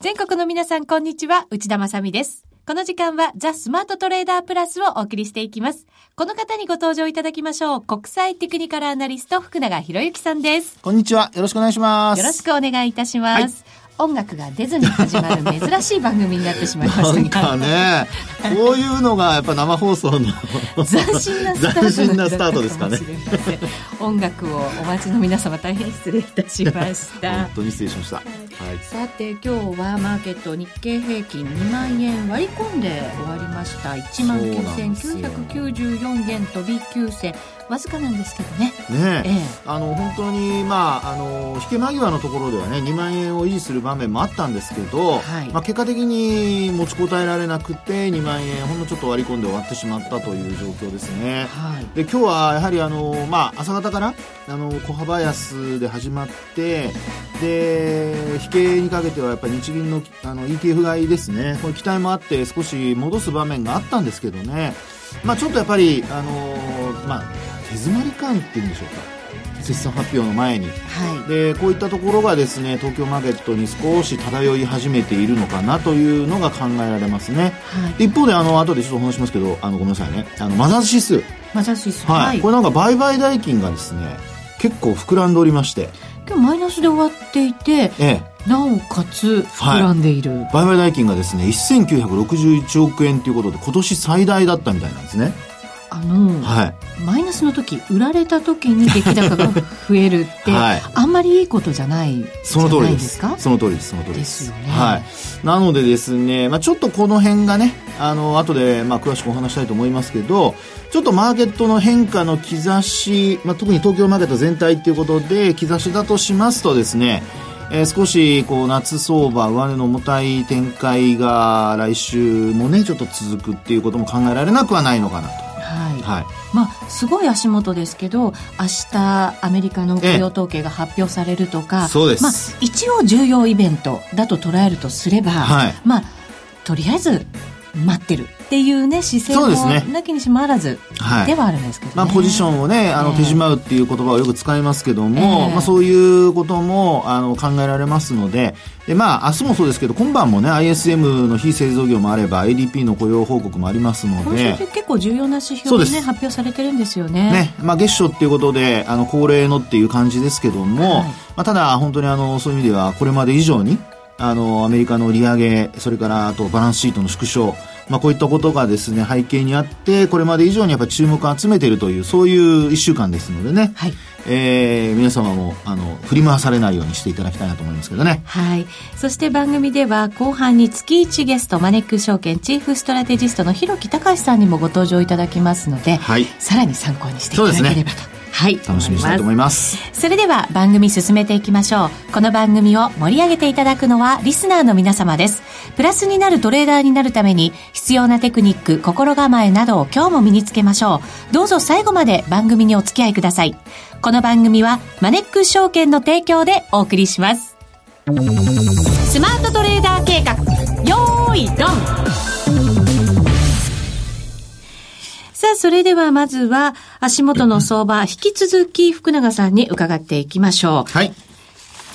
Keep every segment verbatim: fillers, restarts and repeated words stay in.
全国の皆さん、こんにちは。内田まさみです。この時間はザ・スマートトレーダープラスをお送りしていきます。この方にご登場いただきましょう。国際テクニカルアナリスト福永博之さんです。こんにちは、よろしくお願いします。よろしくお願いいたします。はい、音楽が出ずに始まる珍しい番組になってしまいましたなんかねこういうのがやっぱ生放送の斬新なスタートですかね音楽をお待ちの皆様、大変失礼いたしました本当に失礼しました。はい、さて今日はマーケット、日経平均にまんえん割り込んで終わりました。 いちまんきゅうせんきゅうひゃくきゅうじゅうよんえん飛びきゅうせん、わずかなんですけどね。ねええ、あの本当に、まあ、あの引け間際のところではね、にまんえんを維持する場面もあったんですけど、はい、まあ、結果的に持ちこたえられなくてにまんえんほんのちょっと割り込んで終わってしまったという状況ですね。はい、で今日はやはりあの、まあ、朝方からあの小幅安で始まって、で引けにかけてはやっぱり日銀の、あの イーティーエフ 買いですね、これ期待もあって少し戻す場面があったんですけどね、まあ、ちょっとやっぱりあの、まあ手詰まり感っていうんでしょうか、決算発表の前に、はい、でこういったところがですね、東京マーケットに少し漂い始めているのかなというのが考えられますね。はい、一方であの後でちょっとお話しますけど、あのごめんなさいね、あのマザーズ指数、マザーズ指数、はいはい、これなんか売買代金がですね結構膨らんでおりまして、今日マイナスで終わっていて、ええ、なおかつ膨らんでいる、はい、売買代金がですねせんきゅうひゃくろくじゅういちおくえんということで今年最大だったみたいなんですね。あのはい、マイナスの時、売られた時に出来高が増えるって、はい、あんまりいいことじゃないじゃないですか。その通りです。その通りです。なのでですね、まあ、ちょっとこの辺がね、あの後でまあ詳しくお話したいと思いますけど、ちょっとマーケットの変化の兆し、まあ、特に東京マーケット全体ということで兆しだとしますとですね、えー、少しこう夏相場上値の重たい展開が来週もねちょっと続くっていうことも考えられなくはないのかなと。はい、まあ、すごい足元ですけど、明日アメリカの雇用統計が発表されるとか、ええ、そうです。まあ、一応重要イベントだと捉えるとすれば、はい、まあ、とりあえず待ってるっていう、ね、姿勢もなきにしもあらずではあるんですけどね。はい、まあ、ポジションを、ね、あの手締まうっていう言葉をよく使いますけども、えーまあ、そういうこともあの考えられますので、で、まあ、明日もそうですけど今晩も、ね、アイエスエム の非製造業もあれば エーディーピー の雇用報告もありますので、今週結構重要な指標が、ね、発表されてるんですよね。ね、まあ、月初ということであの恒例のっていう感じですけども、はい、まあ、ただ本当にあのそういう意味ではこれまで以上にあのアメリカの利上げ、それからあとバランスシートの縮小、まあ、こういったことがですね背景にあって、これまで以上にやっぱ注目を集めているという、そういういっしゅうかんですのでね、はい、えー、皆様もあの振り回されないようにしていただきたいなと思いますけどね。はい、そして番組では後半に月いちゲスト、マネック証券チーフストラテジストの広木隆さんにもご登場いただきますので、はい、さらに参考にしていただければと、はい、楽しみにしたいと思います。それでは番組進めていきましょう。この番組を盛り上げていただくのはリスナーの皆様です。プラスになるトレーダーになるために必要なテクニック、心構えなどを今日も身につけましょう。どうぞ最後まで番組にお付き合いください。この番組はマネックス証券の提供でお送りします。スマートトレーダー計画、よーいドン。さあ、それではまずは足元の相場、引き続き福永さんに伺っていきましょう。はい。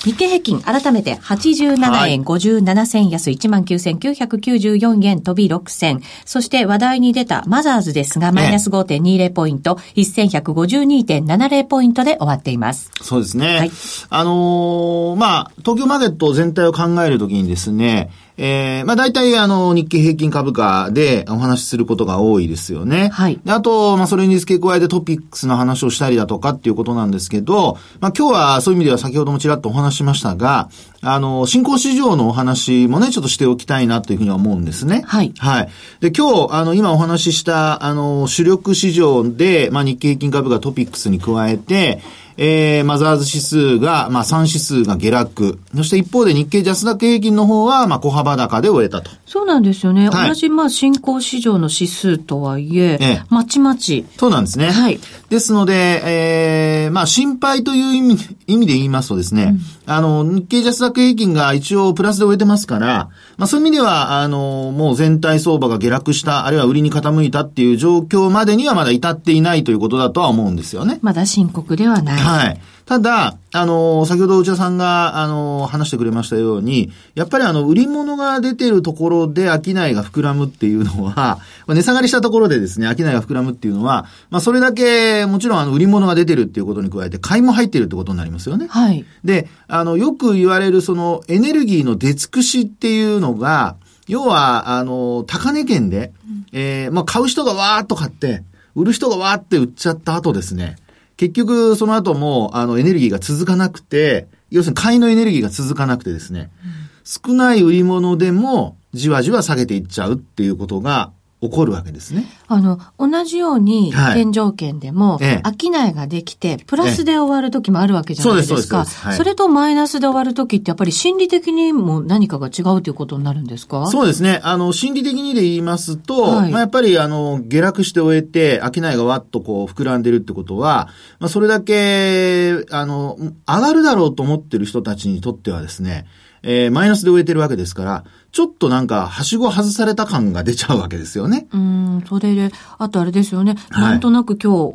日経平均改めてはちじゅうななえんごじゅうななせん安、 いちまんきゅうせんきゅうひゃくきゅうじゅうよんえん飛びろくせん。そして話題に出たマザーズですが、マイナス ごてんにじゅう ポイント、 せんひゃくごじゅうにてんななじゅう ポイントで終わっています。そうですね。はい、あのー、まあ東京マーケット全体を考えるときにですね、えー、まあ大体あの日経平均株価でお話しすることが多いですよね。はい。で、あと、まあそれに付け加えてトピックスの話をしたりだとかっていうことなんですけど、まあ今日はそういう意味では先ほどもちらっとお話ししましたが、あの、新興市場のお話もね、ちょっとしておきたいなというふうには思うんですね。はい。はい。で、今日、あの、今お話しした、あの、主力市場で、まあ日経平均株価トピックスに加えて、えー、マザーズ指数が、まあ、さん指数が下落。そして一方で日経ジャスダック平均の方は、まあ、小幅高で終えたと。そうなんですよね。はい、同じ、まあ、新興市場の指数とはいえ、ええ、まちまち。そうなんですね。はい。ですので、えー、まあ、心配という意味、意味で言いますとですね、うん、あの、日経ジャスダック平均が一応プラスで終えてますから、まあ、そういう意味では、あの、もう全体相場が下落した、あるいは売りに傾いたっていう状況までにはまだ至っていないということだとは思うんですよね。まだ深刻ではない。はい。ただ、あの、先ほど内田さんが、あの、話してくれましたように、やっぱりあの、売り物が出てるところで商いが膨らむっていうのは、値下がりしたところでですね、商いが膨らむっていうのは、まあ、それだけ、もちろんあの、売り物が出てるっていうことに加えて、買いも入ってるってことになりますよね。はい。で、あの、よく言われるその、エネルギーの出尽くしっていうのが、要は、あの、高値圏で、えー、まあ、買う人がわーっと買って、売る人がわーって売っちゃった後ですね、結局その後もあのエネルギーが続かなくて、要するに買いのエネルギーが続かなくてですね、うん、少ない売り物でもじわじわ下げていっちゃうっていうことが起こるわけですね。あの同じように現条件でも、はい、商いができてプラスで終わる時もあるわけじゃないですか。それとマイナスで終わる時ってやっぱり心理的にも何かが違うということになるんですか？そうですね。あの心理的にで言いますと、はい、まあ、やっぱりあの下落して終えて商いがわっとこう膨らんでるってことは、まあ、それだけあの上がるだろうと思ってる人たちにとってはですね、えー、マイナスで終えてるわけですから、ちょっとなんか、はしご外された感が出ちゃうわけですよね。うん、それで、あとあれですよね。はい、なんとなく今日、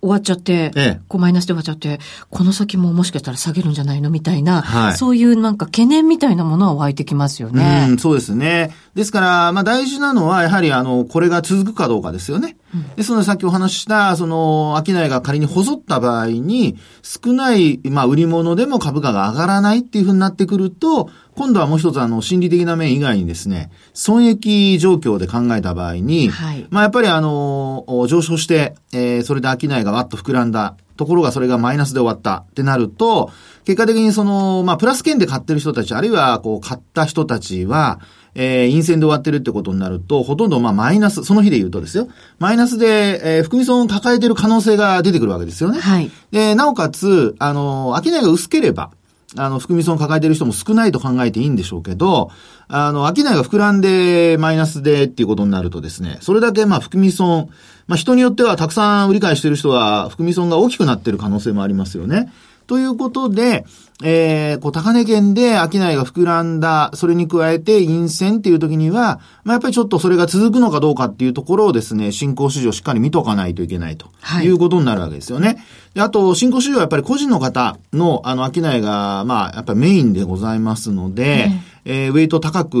終わっちゃって、ええ、こうマイナスで終わっちゃって、この先ももしかしたら下げるんじゃないのみたいな、はい、そういうなんか懸念みたいなものは湧いてきますよね。うん、そうですね。ですから、まあ大事なのは、やはりあの、これが続くかどうかですよね。うん、で、そのさっきお話しした、その、商いが仮に細った場合に、少ない、まあ売り物でも株価が上がらないっていうふうになってくると、今度はもう一つあの心理的な面以外にですね、損益状況で考えた場合に、はい、まあやっぱりあの、上昇して、えー、それで商いがわっと膨らんだところがそれがマイナスで終わったってなると、結果的にその、まあプラス圏で買ってる人たち、あるいはこう買った人たちは、えー、陰線で終わってるってことになると、ほとんどまあマイナス、その日で言うとですよ、マイナスで、えー、含み損を抱えてる可能性が出てくるわけですよね。はい。で、なおかつ、あの、商いが薄ければ、あの、含み損を抱えている人も少ないと考えていいんでしょうけど、あの、商いが膨らんでマイナスでっていうことになるとですね、それだけまあ含み損、まあ人によってはたくさん売り買いしている人は含み損が大きくなっている可能性もありますよね。ということで、えー、こう高値圏で商いが膨らんだ、それに加えて陰線っていう時には、まあやっぱりちょっとそれが続くのかどうかっていうところをですね、新興市場しっかり見とかないといけないということになるわけですよね。はい、で、あと新興市場はやっぱり個人の方のあの商いがまあやっぱりメインでございますので、うん、えー、ウェイト高く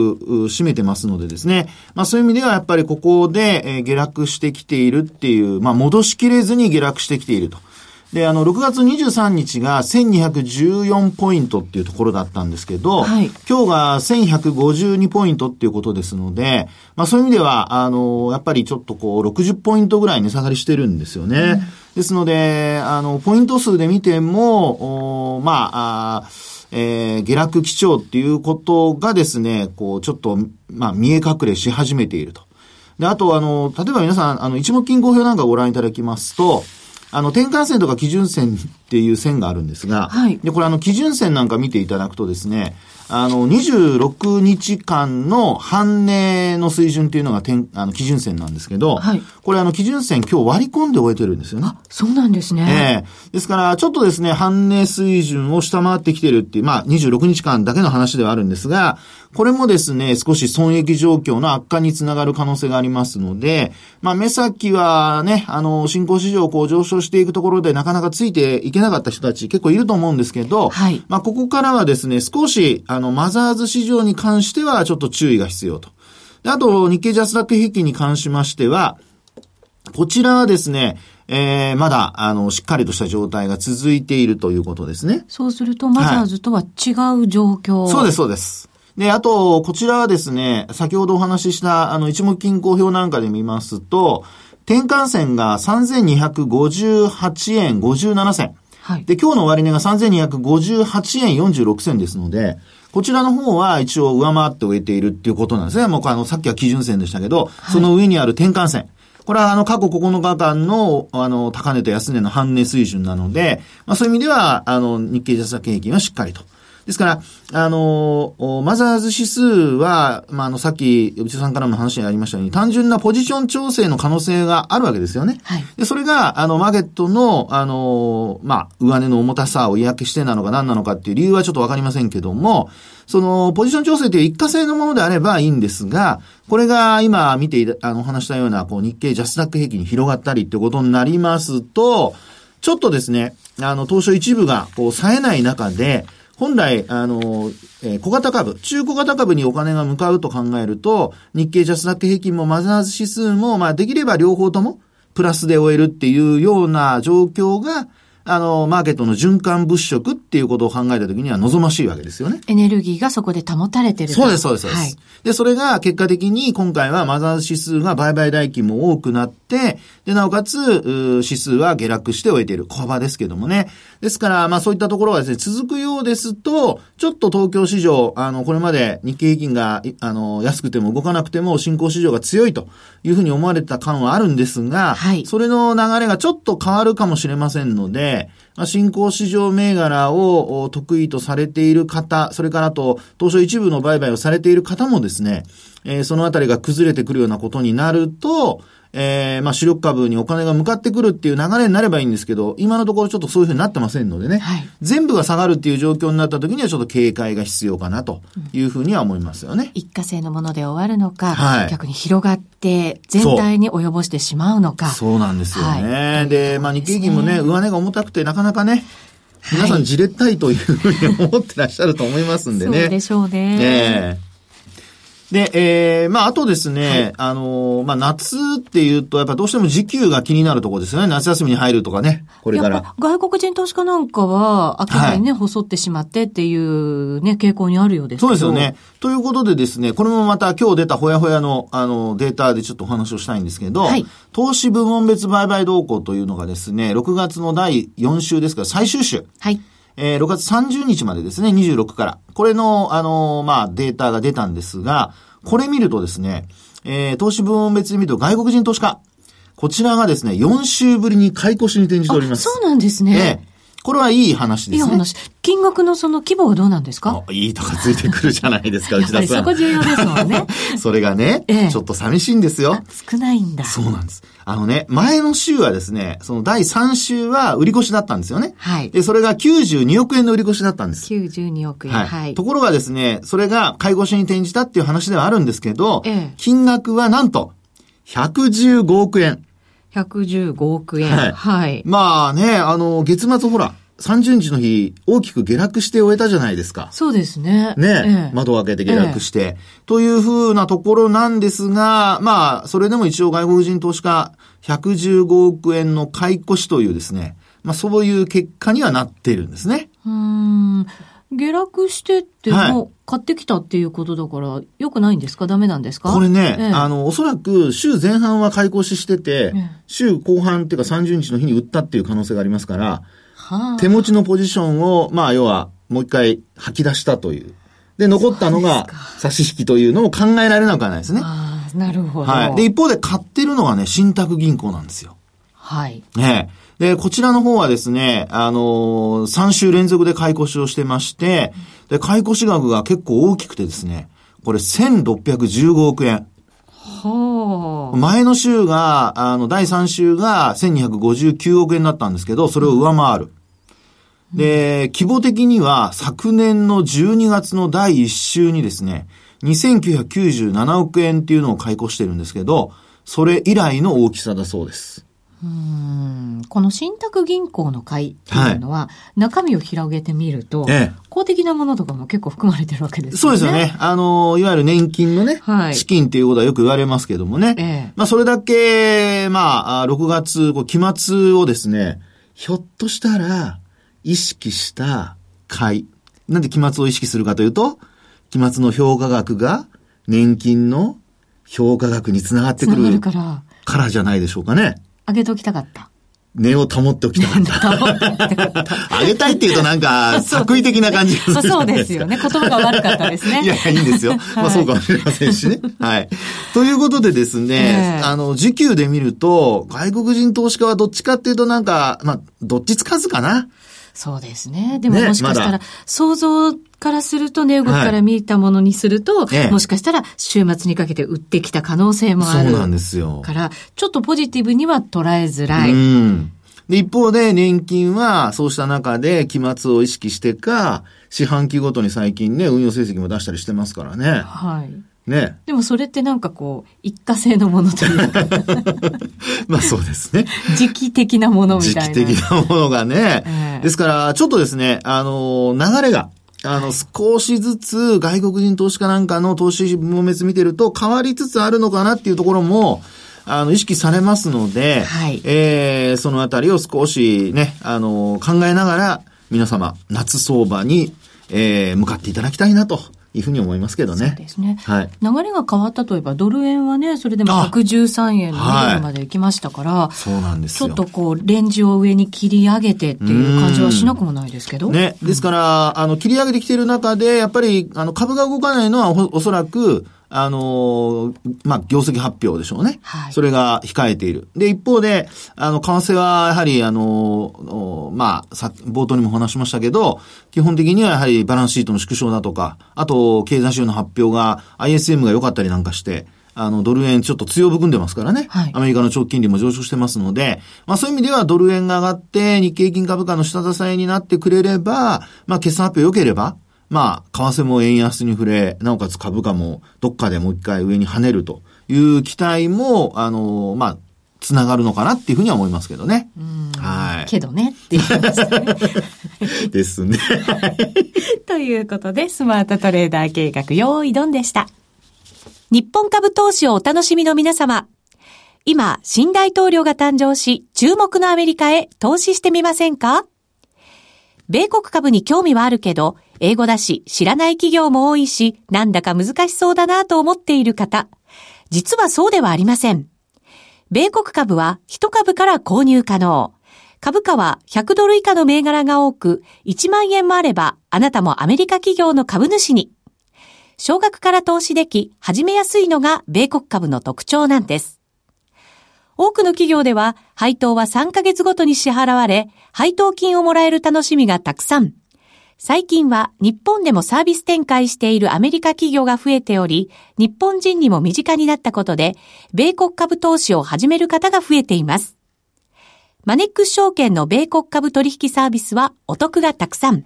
占めてますのでですね、まあそういう意味ではやっぱりここで下落してきているっていう、まあ戻しきれずに下落してきていると。で、あの、ろくがつにじゅうさんにちがせんにひゃくじゅうよんポイントっていうところだったんですけど、はい、今日がせんひゃくごじゅうにポイントっていうことですので、まあそういう意味では、あの、やっぱりちょっとこう、ろくじゅっポイントぐらい値下がりしてるんですよね。うん、ですので、あの、ポイント数で見ても、おー、まあ、あー、えー、下落基調っていうことがですね、こう、ちょっと、まあ見え隠れし始めていると。で、あと、あの、例えば皆さん、あの、一目金衡表なんかご覧いただきますと、あの、転換線とか基準線っていう線があるんですが、はい、で、これあの、基準線なんか見ていただくとですね、あの、にじゅうろくにちかんの半値の水準っていうのが点、あの、基準線なんですけど、はい、これあの、基準線今日割り込んで終えてるんですよね。あ、そうなんですね。えー、ですから、ちょっとですね、半値水準を下回ってきてるっていう、まあ、にじゅうろくにちかんだけの話ではあるんですが、これもですね、少し損益状況の悪化につながる可能性がありますので、まあ、目先はね、あの、新興市場をこう上昇していくところでなかなかついていけなかった人たち結構いると思うんですけど、はい、まあ、ここからはですね、少し、あの、マザーズ市場に関してはちょっと注意が必要と。で、あと、日経ジャスダック平均に関しましては、こちらはですね、えー、まだ、あの、しっかりとした状態が続いているということですね。そうすると、マザーズとは違う状況。はい、そうです、そうです。で、あと、こちらはですね、先ほどお話しした、あの、一目均衡表なんかで見ますと、転換線がさんぜんにひゃくごじゅうはちえんごじゅうななせん。はい。で、今日の終値がさんぜんにひゃくごじゅうはちえんよんじゅうろくせんですので、こちらの方は一応上回って終えているっていうことなんですね。もう、あの、さっきは基準線でしたけど、はい、その上にある転換線。これはあの過去ここのかかんのあの高値と安値の半値水準なので、まあそういう意味では、あの、日経ジャスダック平均はしっかりと。ですから、あの、マザーズ指数は、まあ、あの、さっき、内田さんからも話にありましたように、単純なポジション調整の可能性があるわけですよね。はい。で、それが、あの、マーケットの、あの、まあ、上値の重たさを嫌気してなのか何なのかっていう理由はちょっとわかりませんけども、その、ポジション調整という一過性のものであればいいんですが、これが今見ていた、あの、お話したような、こう、日経ジャスダック平均に広がったりってことになりますと、ちょっとですね、あの、東証一部がこう冴えない中で、本来、あの、えー、小型株、中小型株にお金が向かうと考えると、日経ジャスダック平均もマザーズ指数も、まあ、できれば両方ともプラスで終えるっていうような状況が、あの、マーケットの循環物色っていうことを考えたときには望ましいわけですよね。エネルギーがそこで保たれてる。そうです、そうです、そうです。はい。で、それが結果的に今回はマザーズ指数が売買代金も多くなって、で、なおかつ、指数は下落して終えている。小幅ですけどもね。ですから、まあそういったところはですね、続くようですと、ちょっと東京市場、あの、これまで日経平均が、あの、安くても動かなくても、新興市場が強いというふうに思われた感はあるんですが、はい。それの流れがちょっと変わるかもしれませんので、新興市場銘柄を得意とされている方、それからあと東証一部の売買をされている方もですね、えー、そのあたりが崩れてくるようなことになると、えー、まあ主力株にお金が向かってくるっていう流れになればいいんですけど、今のところちょっとそういうふうになってませんのでね、はい、全部が下がるっていう状況になった時にはちょっと警戒が必要かなというふうには思いますよね。うん、一過性のもので終わるのか、はい、逆に広がって全体に及ぼしてしまうのか。そう、そうなんですよね。はい、で、まあ日経平均もね、上値が重たくてなかなかね、はい、皆さんじれったいというふうに思ってらっしゃると思いますんでね。そうでしょうね。えーで、えー、まあ、あとですね、はい、あのー、まあ、夏っていうと、やっぱどうしても時給が気になるところですよね。夏休みに入るとかね、これから。やっぱ外国人投資家なんかは、秋にね、はい、細ってしまってっていうね、傾向にあるようですけど。そうですよね。ということでですね、これもまた今日出たほやほやの、あの、データでちょっとお話をしたいんですけど、はい、投資部門別売買動向というのがですね、ろくがつのだいよん週ですから、最終週。はい。えー、ろくがつさんじゅうにちまでですね、にじゅうろくから。これの、あのー、まあ、データが出たんですが、これ見るとですね、えー、投資部門別に見ると外国人投資家。こちらがですね、よん週ぶりに買い越しに転じております。そうなんですね。えー、これはいい話ですね。いい話。金額のその規模はどうなんですか？いいとかついてくるじゃないですか、内田さん。やっぱりそこ重要ですもんね。それがね、ええ、ちょっと寂しいんですよ。少ないんだ。そうなんです。あのね、前の週はですね、そのだいさん週は売り越しだったんですよね。はい。で、それがきゅうじゅうにおくえんの売り越しだったんです。きゅうじゅうにおくえん。はい。はい、ところがですね、それが買い越しに転じたっていう話ではあるんですけど、ええ、金額はなんとひゃくじゅうごおくえん。ひゃくじゅうごおくえん。はい。はい、まあね、あの、月末ほら、さんじゅうにちの日、大きく下落して終えたじゃないですか。そうですね。ね、ええ、窓を開けて下落して、ええ、というふうなところなんですが、まあ、それでも一応外国人投資家ひゃくじゅうごおくえんの買い越しというですね、まあそういう結果にはなっているんですね。うーん、下落してってもう買ってきたっていうことだから、はい、良くないんですか？ダメなんですか？これね、ええ、あの、おそらく週前半は買い越ししてて、ええ、週後半っていうかさんじゅうにちの日に売ったっていう可能性がありますから、手持ちのポジションを、まあ、要は、もう一回吐き出したという。で、残ったのが、差し引きというのも考えられなくはないですね。ああ、なるほど。はい。で、一方で買ってるのがね、信託銀行なんですよ。はい。ねえ。で、こちらの方はですね、あのー、さん週連続で買い越しをしてまして、で、買い越し額が結構大きくてですね、これせんろっぴゃくじゅうごおくえん。はあ。前の週が、あの、だいさん週がせんにひゃくごじゅうきゅうおくえんだったんですけど、それを上回る。うん、で、規模的には昨年のじゅうにがつのだいいっ週にですね、にせんきゅうひゃくきゅうじゅうななおくえんっていうのを買い越してるんですけど、それ以来の大きさだそうです。うーん、この信託銀行の買いっていうのは、はい、中身を広げてみると、ええ、公的なものとかも結構含まれてるわけですよね。そうですよね。あの、いわゆる年金のね、はい、資金っていうことはよく言われますけどもね。ええ、まあ、それだけ、まあ、ろくがつ、期末をですね、ひょっとしたら、意識した買い。なんで期末を意識するかというと、期末の評価額が年金の評価額につながってくるからじゃないでしょうかね。上げておきたかった。値を保っておきたかった。上げたいっていうとなんか、作為的な感じがするじゃないですか。そうですよね。言葉が悪かったですね。いや、いいんですよ。まあそうかもしれませんしね。はい。ということでですね、えー、あの、時給で見ると、外国人投資家はどっちかっていうとなんか、まあ、どっちつかずかな。そうですね。でももしかしたら、ね、ま、想像からすると値動きから見たものにすると、はい、もしかしたら週末にかけて売ってきた可能性もある。そうなんですよ。から、ちょっとポジティブには捉えづらい。うん。で、一方で年金はそうした中で期末を意識してか、四半期ごとに最近ね、運用成績も出したりしてますからね。はい。ね、でもそれってなんかこう一過性のものというかまあそうですね、時期的なものみたいな、時期的なものがね、えー、ですからちょっとですね、あの流れがあの少しずつ外国人投資家なんかの投資分別見てると変わりつつあるのかなっていうところもあの意識されますので、はい、えー、そのあたりを少しね、あの考えながら皆様夏相場に、えー、向かっていただきたいなというふうに思いますけどね。そうですね。はい。流れが変わったといえばドル円はね、それでもひゃくじゅうさんえんのレベルまで行きましたから、はい、そうなんですよ。ちょっとこうレンジを上に切り上げてっていう感じはしなくもないですけど。ね、ですから、うん、あの切り上げてきている中でやっぱりあの株が動かないのは お, おそらくあのまあ、業績発表でしょうね、はい。それが控えている。で一方であの為替はやはりあのまあさ冒頭にもお話しましたけど、基本的にはやはりバランスシートの縮小だとか、あと経済指標の発表が アイエスエム が良かったりなんかして。あの、ドル円ちょっと強含んでますからね、はい。アメリカの長期金利も上昇してますので、まあそういう意味ではドル円が上がって日経平均株価の下支えになってくれれば、まあ決算発表良ければ、まあ為替も円安に触れ、なおかつ株価もどっかでもう一回上に跳ねるという期待も、あの、まあ、つながるのかなっていうふうには思いますけどね。うん、はい。けどねって言いましたね。ですね。ということで、スマートトレーダー計画用意ドンでした。日本株投資をお楽しみの皆様、今新大統領が誕生し注目のアメリカへ投資してみませんか？米国株に興味はあるけど英語だし知らない企業も多いしなんだか難しそうだなと思っている方、実はそうではありません。米国株は一株から購入可能。株価はひゃくドル以下の銘柄が多くいちまんえんもあればあなたもアメリカ企業の株主に。少額から投資でき、始めやすいのが米国株の特徴なんです。多くの企業では、配当はさんかげつごとに支払われ、配当金をもらえる楽しみがたくさん。最近は日本でもサービス展開しているアメリカ企業が増えており、日本人にも身近になったことで、米国株投資を始める方が増えています。マネックス証券の米国株取引サービスはお得がたくさん。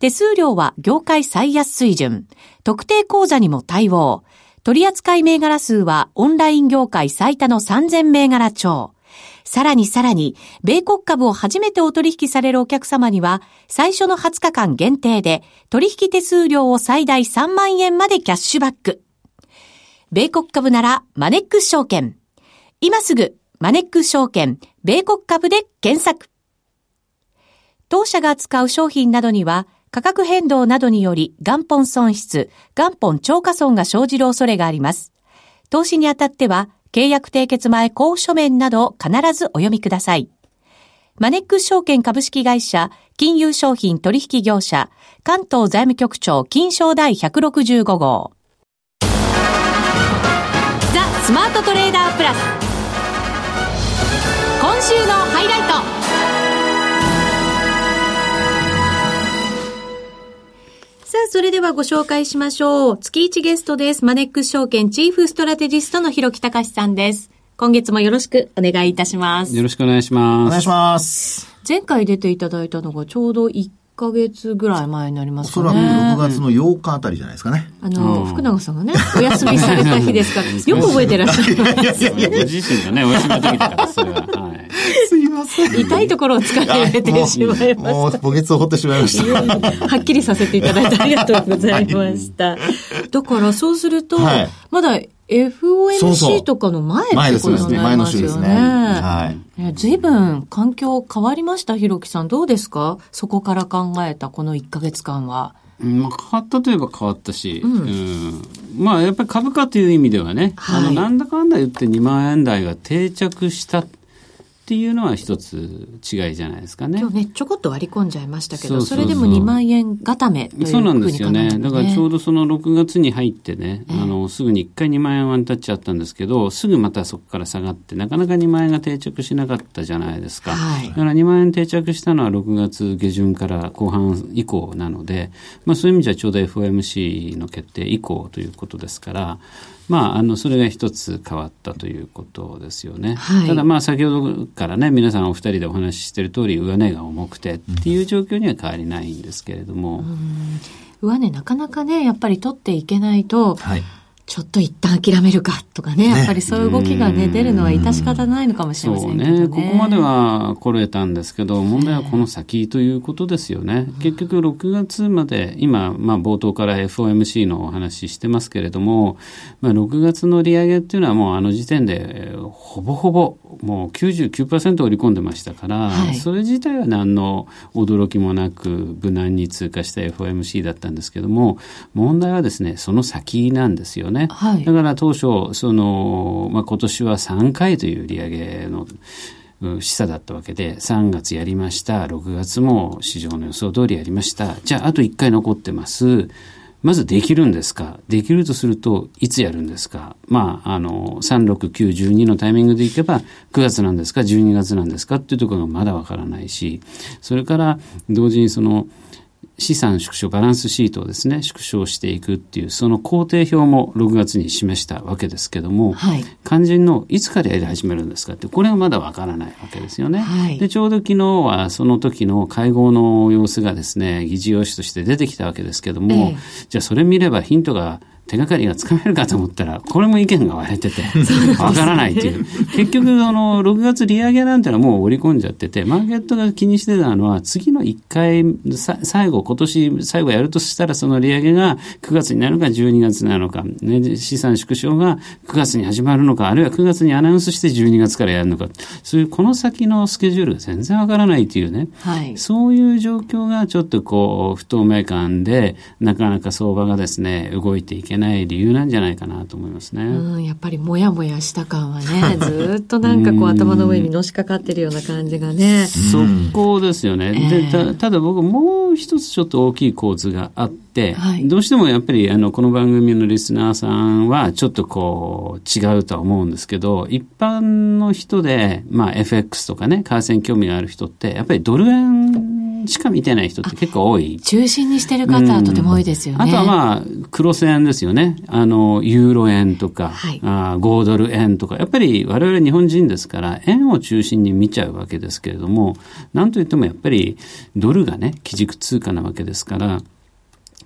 手数料は業界最安水準。特定口座にも対応。取扱銘柄数はオンライン業界最多のさんぜんめいがら超。さらにさらに、米国株を初めてお取引されるお客様には、最初のはつかかん限定で、取引手数料を最大さんまんえんまでキャッシュバック。米国株ならマネックス証券。今すぐ、マネックス証券、米国株で検索。当社が扱う商品などには、価格変動などにより元本損失、元本超過損が生じる恐れがあります。投資にあたっては契約締結前交付書面などを必ずお読みください。マネックス証券株式会社金融商品取引業者関東財務局長金商第ひゃくろくじゅうごごう。ザ・スマートトレーダープラス。今週のハイライト。さあ、それではご紹介しましょう。月いちゲストです。マネックス証券チーフストラテジストの広木隆さんです。今月もよろしくお願いいたします。よろしくお願いします。お願いします。前回出ていただいたのがちょうどいっかげつぐらい前になりますかね。おそらくろくがつのようかあたりじゃないですかね。あの、うん、福永さんがね、お休みされた日ですから、よく覚えてらっしゃいます、ね。いやいやいやいや、ご自身がね、お休みの時だから、それは。はい。すいません。痛いところを疲れてしまいました。もう、もう墓穴を掘ってしまいました。はっきりさせていただいてありがとうございました。はい、だから、そうすると、はい、まだエフオーエムシー とかの前ってことになりますよね。そうそう、前の週ですね。はい。ずいぶん環境変わりました、ひろきさん。どうですか？そこから考えたこのいっかげつかんは。まあ、変わったといえば変わったし、うんうん、まあやっぱり株価という意味ではね、はい、あのなんだかんだ言ってにまんえん台が定着したっていうのは一つ違いじゃないですかね。今日ねちょこっと割り込んじゃいましたけど、 そうそうそう、それでもにまんえん固めというふうに考えるとね。そうなんですよね。だからちょうどそのろくがつに入ってね、えー、あのすぐにいっかいにまんえん割り立っちゃったんですけど、すぐまたそこから下がってなかなかにまんえんが定着しなかったじゃないですか、はい、だからにまんえん定着したのはろくがつげじゅんから後半以降なので、まあ、そういう意味じゃちょうど エフオーエムシー の決定以降ということですから、まあ、あのそれが一つ変わったということですよね、はい、ただまあ先ほどからね皆さんお二人でお話ししている通り上値が重くてっていう状況には変わりないんですけれども、うん、上値なかなかねやっぱり取っていけないと、はい、ちょっと一旦諦めるかとかね、やっぱりそういう動きが、ねね、出るのは致し方ないのかもしれませんけどね。そうね、ここまでは来れたんですけど、問題はこの先ということですよね。結局ろくがつまで、今、まあ、冒頭から エフオーエムシー のお話してますけれども、まあ、ろくがつの利上げっていうのはもうあの時点でほぼほぼもう きゅうじゅうきゅうパーセント 織り込んでましたから、はい、それ自体は何の驚きもなく無難に通過した エフオーエムシー だったんですけども、問題はですね、その先なんですよね。はい、だから当初その、まあ、今年はさんかいという利上げの示唆だったわけで、さんがつやりました、ろくがつも市場の予想通りやりました、じゃああといっかい残ってます、まずできるんですか、できるとするといつやるんですか、まあ、あのさん、ろく、きゅう、じゅうにのタイミングでいけばくがつなんですかじゅうにがつなんですかっていうところがまだわからないし、それから同時にその資産縮小、バランスシートをですね、縮小していくっていうその工程表もろくがつに示したわけですけども、はい、肝心のいつからやり始めるんですかって、これはまだわからないわけですよね、はい、でちょうど昨日はその時の会合の様子がですね、議事要旨として出てきたわけですけども、ええ、じゃあそれ見ればヒントが手がかりがつかめるかと思ったら、これも意見が割れててわからないという結局あのろくがつ利上げなんてのはもう織り込んじゃってて、マーケットが気にしてたのは次のいっかいさ、最後今年最後やるとしたらその利上げがくがつになるかじゅうにがつなのか、ね、資産縮小がくがつに始まるのか、あるいはくがつにアナウンスしてじゅうにがつからやるのか、そういうこの先のスケジュールが全然わからないというね、はい、そういう状況がちょっとこう不透明感で、なかなか相場がですね動いていけないない理由なんじゃないかなと思いますね。うん、やっぱりもやもやした感はね、ずっとなんかこう頭の上にのしかかってるような感じがね。そこですよね。えー、で た, ただ僕もう一つちょっと大きい構図があって、はい、どうしてもやっぱりあのこの番組のリスナーさんはちょっとこう違うとは思うんですけど、一般の人で、まあ、エフエックス とかね、為替に興味がある人ってやっぱりドル円しか見てない人って結構多い、中心にしてる方はとても多いですよね、うん、あとはまあ黒線ですよね、あのユーロ円とか、はい、あごドル円とか、やっぱり我々日本人ですから円を中心に見ちゃうわけですけれども、なんといってもやっぱりドルがね基軸通貨なわけですから、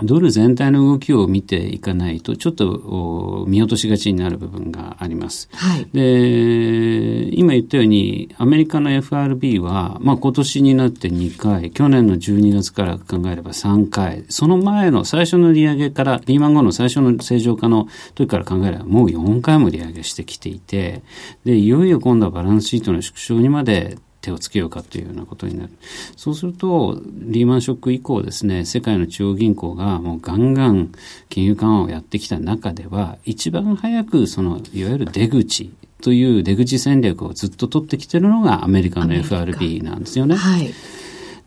ドル全体の動きを見ていかないとちょっと見落としがちになる部分があります、はい、で今言ったようにアメリカの エフアールビー は、まあ、今年になってにかい、去年のじゅうにがつから考えればさんかい、その前の最初の利上げから、リーマン後の最初の正常化の時から考えればもうよんかいも利上げしてきていて、でいよいよ今度はバランスシートの縮小にまで手をつけようかというようなことになる。そうするとリーマンショック以降ですね、世界の中央銀行がもうガンガン金融緩和をやってきた中では、一番早くそのいわゆる出口という出口戦略をずっと取ってきているのがアメリカの エフアールビー なんですよね。はい。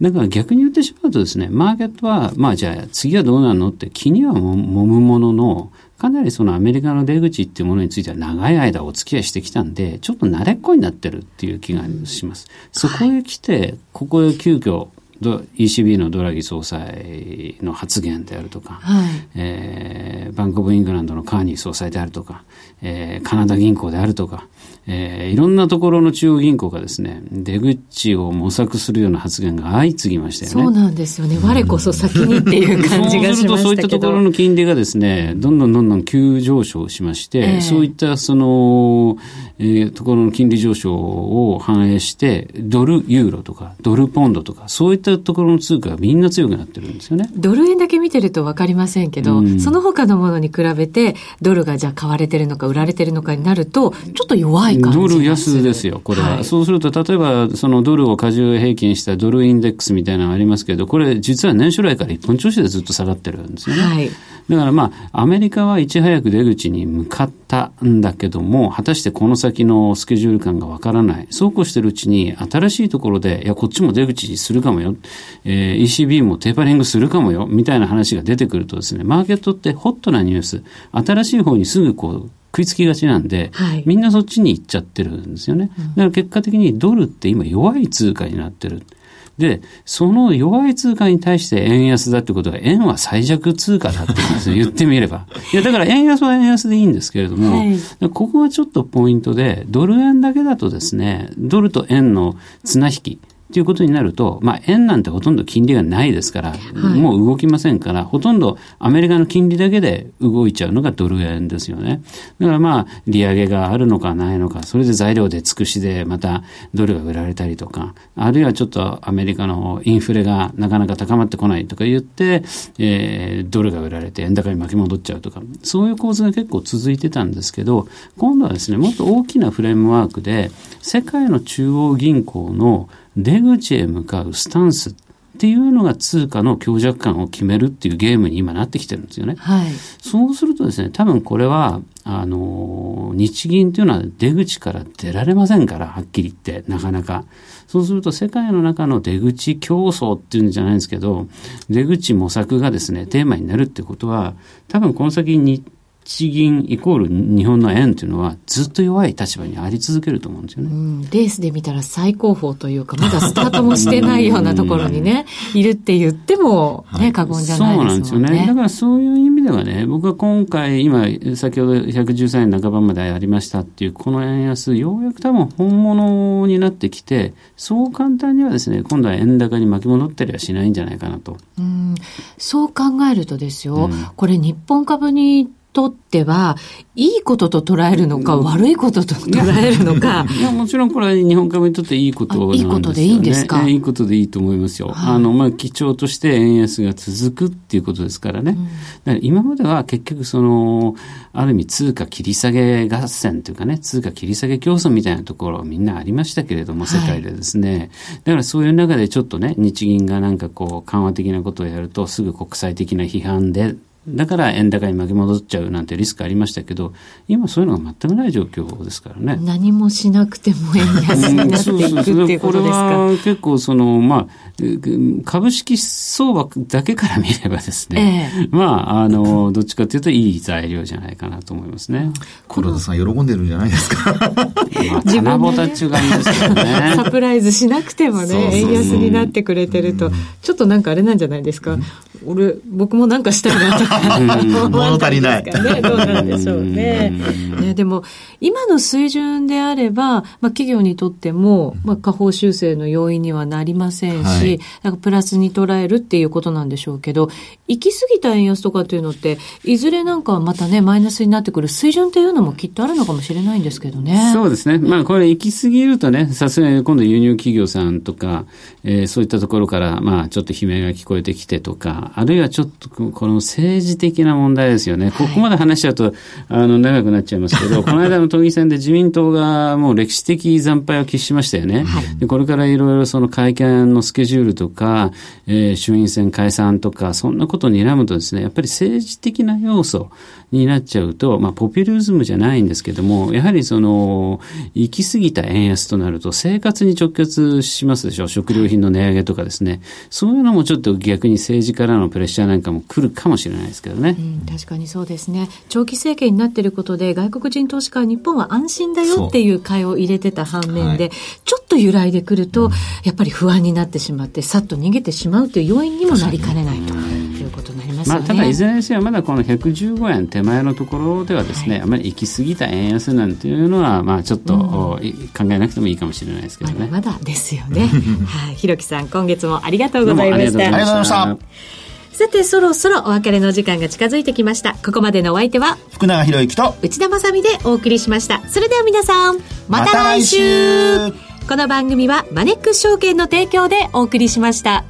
だから逆に言ってしまうとですね、マーケットはまあじゃあ次はどうなるのって気にはもむものの、かなりそのアメリカの出口っていうものについては長い間お付き合いしてきたんで、ちょっと慣れっこになってるっていう気がします。そこへ来て、ここへ急遽 イーシービー のドラギ総裁の発言であるとか、はい、えー、バンクオブイングランドのカーニー総裁であるとか、えー、カナダ銀行であるとか、えー、いろんなところの中央銀行がですね、出口を模索するような発言が相次ぎましたよね。そうなんですよね。我こそ先にっていう感じがしましたけど、そうするとそういったところの金利がですね、どんどんどんどん急上昇しまして、えー、そういったその、えー、ところの金利上昇を反映して、ドルユーロとかドルポンドとか、そういったところの通貨がみんな強くなってるんですよね。ドル円だけ見てると分かりませんけど、うん、その他のものに比べてドルがじゃあ買われてるのか売られてるのかになるとちょっと弱い。ドル安ですよ、これは。はい、そうすると例えばそのドルを過重平均したドルインデックスみたいなのがありますけど、これ実は年初来から一本調子でずっと下がってるんですよね。はい、だからまあアメリカはいち早く出口に向かったんだけども、果たしてこの先のスケジュール感がわからない。そうこうしてるうちに新しいところで、いやこっちも出口するかもよ、えー、イーシービー もテーパリングするかもよみたいな話が出てくるとですね、マーケットってホットなニュース、新しい方にすぐこう食いつきがちなんで、はい、みんなそっちに行っちゃってるんですよね。だから結果的にドルって今弱い通貨になってる。で、その弱い通貨に対して円安だってことは、円は最弱通貨だって言うんですよ。言ってみれば。いや、だから円安は円安でいいんですけれども、はい、ここはちょっとポイントで、ドル円だけだとですね、ドルと円の綱引き、ということになると、まあ、円なんてほとんど金利がないですから、はい、もう動きませんから、ほとんどアメリカの金利だけで動いちゃうのがドル円ですよね。だからまあ利上げがあるのかないのか、それで材料で尽くしでまたドルが売られたりとか、あるいはちょっとアメリカのインフレがなかなか高まってこないとか言って、えー、ドルが売られて円高に巻き戻っちゃうとか、そういう構図が結構続いてたんですけど、今度はですね、もっと大きなフレームワークで世界の中央銀行の出口へ向かうスタンスっていうのが通貨の強弱感を決めるっていうゲームに今なってきてるんですよね、はい、そうするとですね、多分これはあの日銀というのは出口から出られませんから、はっきり言ってなかなか。そうすると世界の中の出口競争っていうんじゃないんですけど、出口模索がですねテーマになるってことは、多分この先に日銀イコール日本の円というのはずっと弱い立場にあり続けると思うんですよね、うん、レースで見たら最高峰というか、まだスタートもしてないようなところにねいるって言っても、ね、過言じゃないですもんね。そうなんですよね。だからそういう意味ではね、僕は今回今先ほどひゃくじゅうさんえんなかばまでありましたっていうこの円安、ようやく多分本物になってきて、そう簡単にはですね今度は円高に巻き戻ったりはしないんじゃないかなと、うん、そう考えるとですよ、うん、これ日本株にとってはいいことと捉えるのか、うん、悪いことと捉えるのか。いや、もちろんこれは日本株にとっていいことなんですよね。いいことでいいんですか。いいことでいいと思いますよ、はい、あのまあ基調として円安が続くっていうことですからね、うん、だから今までは結局そのある意味通貨切り下げ合戦というかね、通貨切り下げ競争みたいなところみんなありましたけれども、世界でですね、はい、だからそういう中でちょっとね、日銀がなんかこう緩和的なことをやるとすぐ国際的な批判で、だから円高に巻き戻っちゃうなんてリスクありましたけど、今そういうのが全くない状況ですからね。何もしなくても円安になっていくっていうことですか。これは結構その、まあ、株式相場だけから見ればですね、ええ、まあ、あのどっちかというといい材料じゃないかなと思いますね。黒田さん喜んでるんじゃないですか。自分もね、サプライズしなくてもね、そうそうそう、円安になってくれてると、うん、ちょっとなんかあれなんじゃないですか、うん、俺僕もなんかしたいなと物足りない。どうなんでしょうね。ね、でも今の水準であれば、まあ、企業にとっても、まあ、下方修正の要因にはなりませんし、はい、なんかプラスに捉えるっていうことなんでしょうけど、行き過ぎた円安とかっていうのっていずれなんかまたねマイナスになってくる水準っていうのもきっとあるのかもしれないんですけどね。そうですね、まあ、これ行き過ぎるとね、さすがに今度輸入企業さんとか、えー、そういったところから、まあ、ちょっと悲鳴が聞こえてきてとか、あるいはちょっとこの政治政治的な問題ですよね。ここまで話しちゃうと、はい、あの長くなっちゃいますけど、この間の都議選で自民党がもう歴史的惨敗を喫しましたよね、はい、でこれからいろいろその会見のスケジュールとか、えー、衆院選解散とかそんなことに睨むとですね、やっぱり政治的な要素になっちゃうと、まあ、ポピュリズムじゃないんですけども、やはりその行き過ぎた円安となると生活に直結しますでしょ。食料品の値上げとかですね、そういうのもちょっと逆に政治からのプレッシャーなんかも来るかもしれないですけどね、うん、確かにそうですね。長期政権になっていることで外国人投資家は日本は安心だよっていう会を入れてた反面で、はい、ちょっと揺らいでくると、うん、やっぱり不安になってしまってさっと逃げてしまうという要因にもなりかねないということになりますよね。まあ、ただいずれにせよまだこのひゃくじゅうごえん手前のところではですね、はい、あまり行き過ぎた円安なんていうのは、まあ、ちょっと、うん、考えなくてもいいかもしれないですけどね。まだまだですよね。ひろきさん、今月もありがとうございました。ありがとうございました。さて、そろそろお別れの時間が近づいてきました。ここまでのお相手は福永博之と内田まさみでお送りしました。それでは皆さん、また来週。この番組はマネックス証券の提供でお送りしました。